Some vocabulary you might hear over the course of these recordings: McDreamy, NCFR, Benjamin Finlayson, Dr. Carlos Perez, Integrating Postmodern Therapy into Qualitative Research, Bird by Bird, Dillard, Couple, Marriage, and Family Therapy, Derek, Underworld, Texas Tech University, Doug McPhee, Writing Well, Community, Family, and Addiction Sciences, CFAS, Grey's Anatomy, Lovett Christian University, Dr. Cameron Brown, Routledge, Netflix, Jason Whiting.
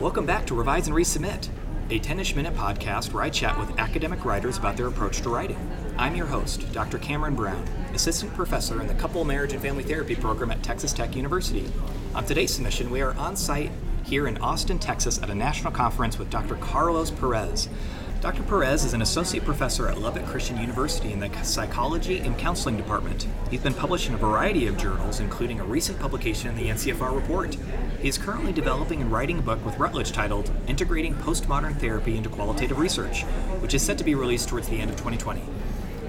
Welcome back to Revise and Resubmit, a 10-ish minute podcast where I chat with academic writers about their approach to writing. I'm your host, Dr. Cameron Brown, assistant professor in the Couple, Marriage, and Family Therapy program at Texas Tech University. On today's submission, we are on site here in Austin, Texas at a national conference with Dr. Carlos Perez. Dr. Perez is an associate professor at Lovett Christian University in the Psychology and Counseling Department. He's been published in a variety of journals, including a recent publication in the NCFR report. He is currently developing and writing a book with Routledge titled Integrating Postmodern Therapy into Qualitative Research, which is set to be released towards the end of 2020.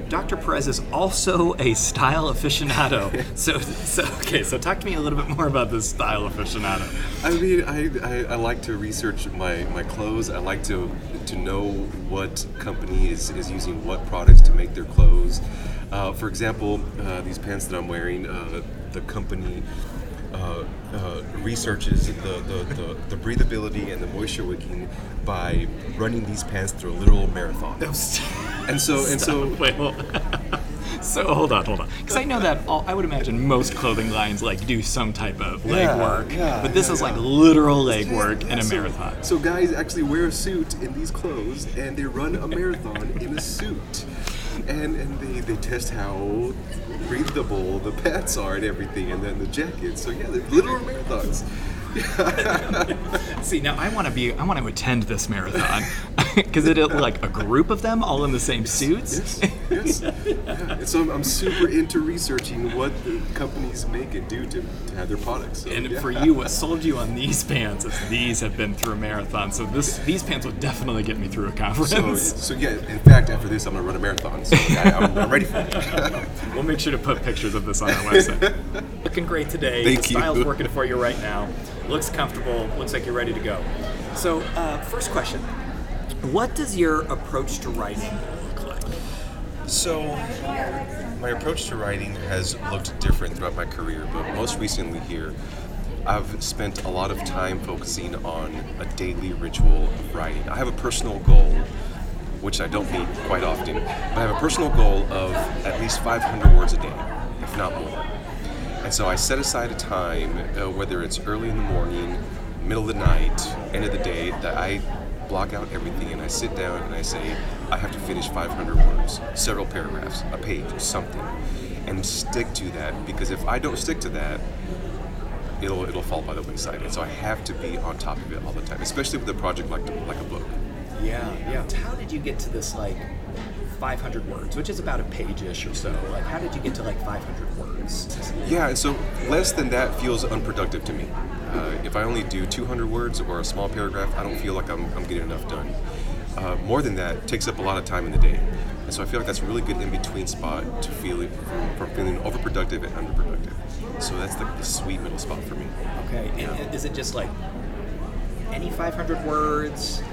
Dr. Perez is also a style aficionado. So talk to me a little bit more about this style aficionado. I mean, I like to research my clothes. I like to know what company is using what products to make their clothes. For example, these pants that I'm wearing, the company researches the breathability and the moisture wicking by running these pants through a literal marathon. So hold on, because I know that I would imagine most clothing lines like do some type of leg work, but this is like literal leg work in a marathon. So guys actually wear a suit in these clothes and they run a marathon in a suit. And they test how breathable the pants are and everything, and then the jackets. So yeah, they're literal marathons. See, now I want to attend this marathon because it like a group of them all in the same suits. Yes. Yeah. And so I'm super into researching what the companies make and do to have their products. So, and for you, what sold you on these pants is these have been through a marathon. So these pants will definitely get me through a conference. So yeah, in fact, after this, I'm gonna run a marathon. So I'm ready for it. We'll make sure to put pictures of this on our website. Looking great today. Thank you. The style's working for you right now. Looks comfortable, looks like you're ready to go. So first question, what does your approach to writing look like? So my approach to writing has looked different throughout my career, but most recently here, I've spent a lot of time focusing on a daily ritual of writing. I have a personal goal, which I don't meet quite often, but I have a personal goal of at least 500 words a day, if not more. And so I set aside a time, whether it's early in the morning, middle of the night, end of the day, that I block out everything and I sit down and I say, I have to finish 500 words, several paragraphs, a page, something, and stick to that, because if I don't stick to that, it'll fall by the wayside. And so I have to be on top of it all the time, especially with a project like a book. Yeah. How did you get to this, 500 words, which is about a page-ish or so. How did you get to 500 words? Yeah, so less than that feels unproductive to me. If I only do 200 words or a small paragraph, I don't feel like I'm getting enough done. More than that takes up a lot of time in the day. And so I feel like that's a really good in-between spot to feel from feeling overproductive and underproductive. So that's the sweet middle spot for me. Okay, and is it just any 500 words?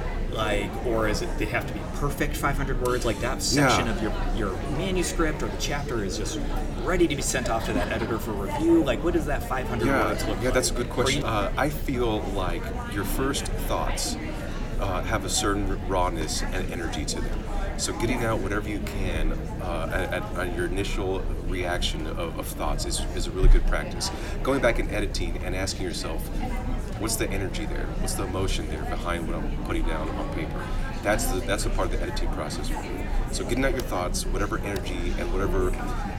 Or is it they have to be perfect 500 words? That section of your manuscript or the chapter is just ready to be sent off to that editor for review? What does that 500 words look like? Yeah, that's a good question. I feel like your first thoughts have a certain rawness and energy to them. So getting out whatever you can on your initial reaction of thoughts is a really good practice. Going back and editing and asking yourself, what's the energy there? What's the emotion there behind what I'm putting down on paper? That's a part of the editing process for me. So getting out your thoughts, whatever energy and whatever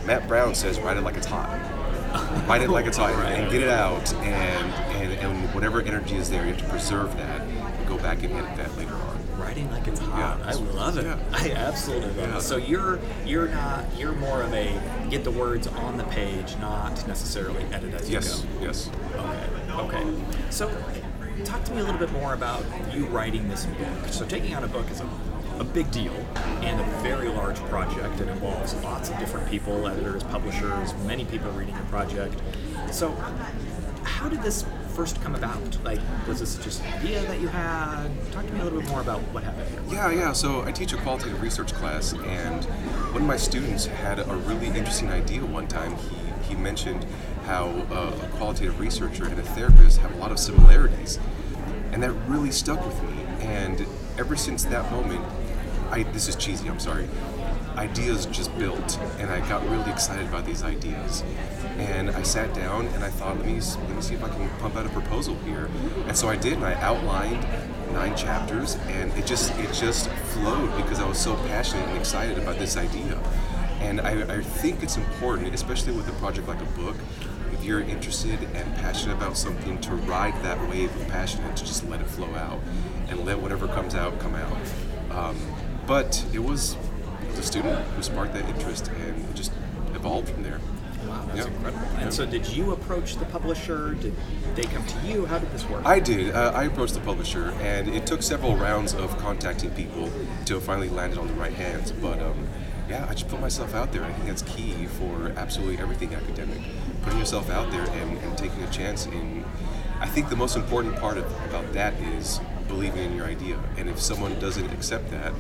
Matt Brown says, write it like it's hot. Write it like it's hot and get it out, and whatever energy is there, you have to preserve that and go back and edit that later on. Writing like it's hot. I love it. Yeah. I absolutely love it. So you're more of a get the words on the page, not necessarily edit as you go. Yes. Okay. So talk to me a little bit more about you writing this book. So taking on a book is a big deal and a very large project. It involves lots of different people, editors, publishers, many people reading your project. So how did this first come about? Was this just an idea that you had? Talk to me a little bit more about what happened here. Yeah. So I teach a qualitative research class, and one of my students had a really interesting idea one time. He mentioned how a qualitative researcher and a therapist have a lot of similarities, and that really stuck with me. And ever since that moment, this is cheesy, I'm sorry, ideas just built, and I got really excited about these ideas. And I sat down and I thought, let me see if I can pump out a proposal here. And so I did, and I outlined 9 chapters, and it just flowed because I was so passionate and excited about this idea. And I think it's important, especially with a project like a book, if you're interested and passionate about something, to ride that wave of passion and to just let it flow out and let whatever comes out come out. But it was a student who sparked that interest, and it just evolved from there. Wow, that's incredible. And so did you approach the publisher? Did they come to you? How did this work? I did. I approached the publisher, and it took several rounds of contacting people till finally landed on the right hands. But yeah, I just put myself out there. I think that's key for absolutely everything academic. Putting yourself out there and taking a chance. And I think the most important part about that is believing in your idea. And if someone doesn't accept that,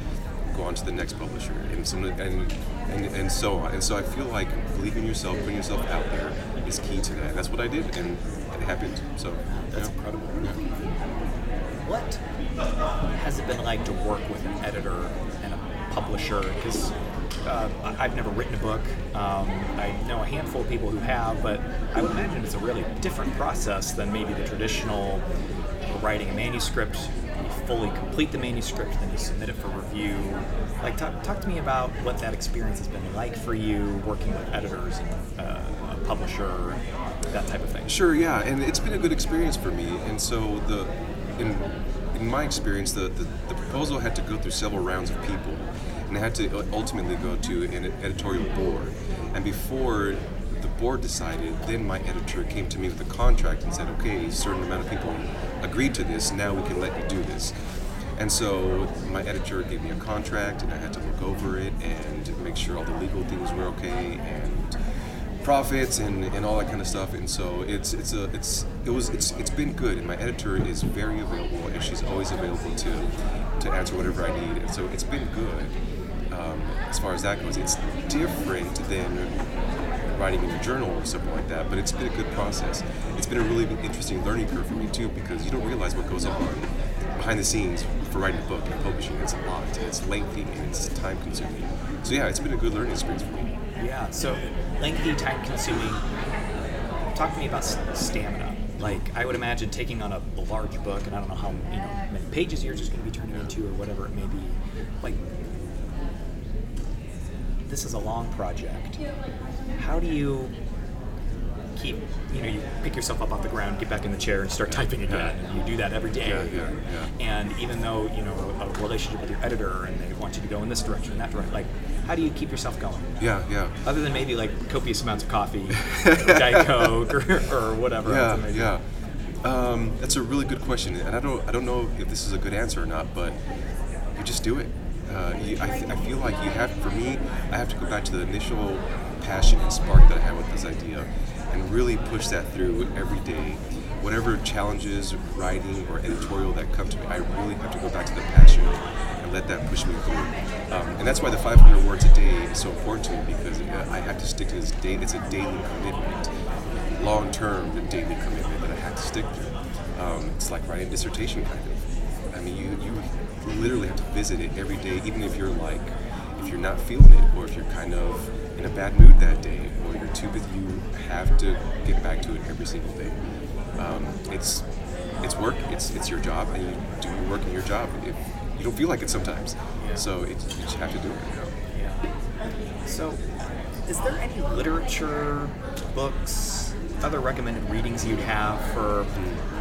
go on to the next publisher, and so on. And so I feel like believing in yourself, putting yourself out there is key to that. And that's what I did, and it happened. So that's incredible. Yeah. What has it been like to work with an editor and a publisher? Because I've never written a book. I know a handful of people who have, but I would imagine it's a really different process than maybe the traditional writing a manuscript. You fully complete the manuscript, then you submit it for review. Like, talk to me about what that experience has been like for you, working with editors and a publisher, that type of thing. Sure, yeah, and it's been a good experience for me. And so in my experience, the proposal had to go through several rounds of people, and it had to ultimately go to an editorial board. And before the board decided, then my editor came to me with a contract and said, okay, a certain amount of people agreed to this, now we can let you do this. And so my editor gave me a contract, and I had to look over it and make sure all the legal things were okay, and profits and all that kind of stuff. And so it's been good, and my editor is very available, and she's always available to answer whatever I need. And so it's been good as far as that goes. It's different than writing in a journal or something like that, but it's been a good process. It's been a really interesting learning curve for me too, because you don't realize what goes on behind the scenes for writing a book and publishing. It's a lot, and it's lengthy, and it's time consuming. So yeah, it's been a good learning experience for me. Yeah, so lengthy, time consuming. Talk to me about stamina. Like, I would imagine taking on a large book, and I don't know how many pages yours is going to be turning into or whatever it may be. Like, this is a long project. How do you keep, you pick yourself up off the ground, get back in the chair, and start typing again? Yeah. You do that every day. Yeah. And even though, a relationship with your editor, and they want you to go in this direction and that direction, like, how do you keep yourself going? Yeah. Other than maybe, like, copious amounts of coffee, Diet Coke, or whatever. Yeah. That's a really good question, and I don't know if this is a good answer or not, but you just do it. I feel like I have to go back to the initial passion and spark that I had with this idea and really push that through every day. Whatever challenges, writing or editorial that come to me, I really have to go back to the passion and let that push me through. And that's why the 500 words a day is so important to me, because I have to stick to this day. It's a daily commitment, long-term daily commitment that I have to stick to. It's like writing a dissertation, kind of. I mean, you literally have to visit it every day, even if if you're not feeling it, or if you're kind of in a bad mood that day, or you're too busy, you have to get back to it every single day. It's work, it's your job, and you do your work in your job. If you don't feel like it sometimes, so you just have to do it. Yeah. So, is there any literature, books, other recommended readings you'd have for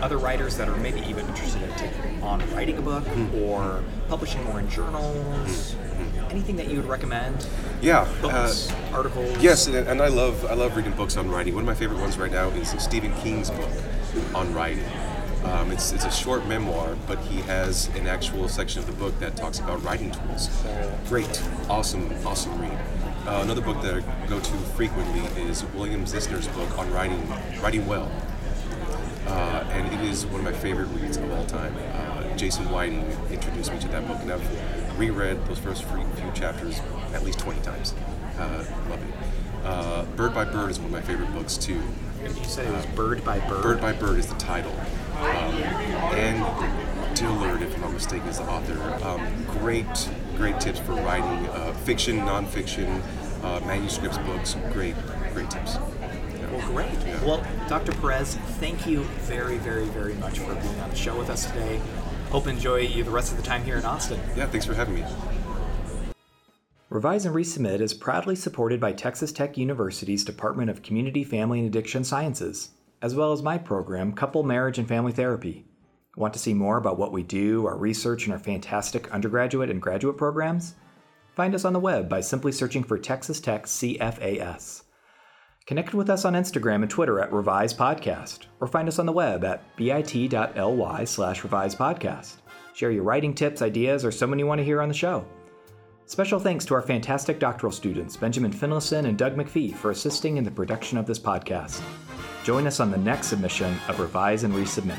other writers that are maybe even interested in taking on writing a book or publishing more in journals? Anything that you would recommend? Yeah. Books, articles? Yes, and I love reading books on writing. One of my favorite ones right now is Stephen King's book on writing. It's a short memoir, but he has an actual section of the book that talks about writing tools. Great. Awesome read. Another book that I go to frequently is William Zissner's book on Writing Well. And it is one of my favorite reads of all time. Jason Whiting introduced me to that book, and I've reread those first few chapters at least 20 times. Love it. Bird by Bird is one of my favorite books, too. Did you say it was Bird by Bird? Bird by Bird is the title. And Dillard, if I'm not mistaken, is the author. Great great tips for writing fiction, nonfiction, manuscripts, books, great tips. Well, great. Yeah. Well, Dr. Perez, thank you very, very, very much for being on the show with us today. Hope you enjoy the rest of the time here in Austin. Yeah, thanks for having me. Revise and Resubmit is proudly supported by Texas Tech University's Department of Community, Family, and Addiction Sciences, as well as my program, Couple, Marriage, and Family Therapy. Want to see more about what we do, our research, and our fantastic undergraduate and graduate programs? Find us on the web by simply searching for Texas Tech CFAS. Connect with us on Instagram and Twitter at Revise Podcast, or find us on the web at bit.ly/Revise Podcast. Share your writing tips, ideas, or someone you want to hear on the show. Special thanks to our fantastic doctoral students, Benjamin Finlayson and Doug McPhee, for assisting in the production of this podcast. Join us on the next submission of Revise and Resubmit.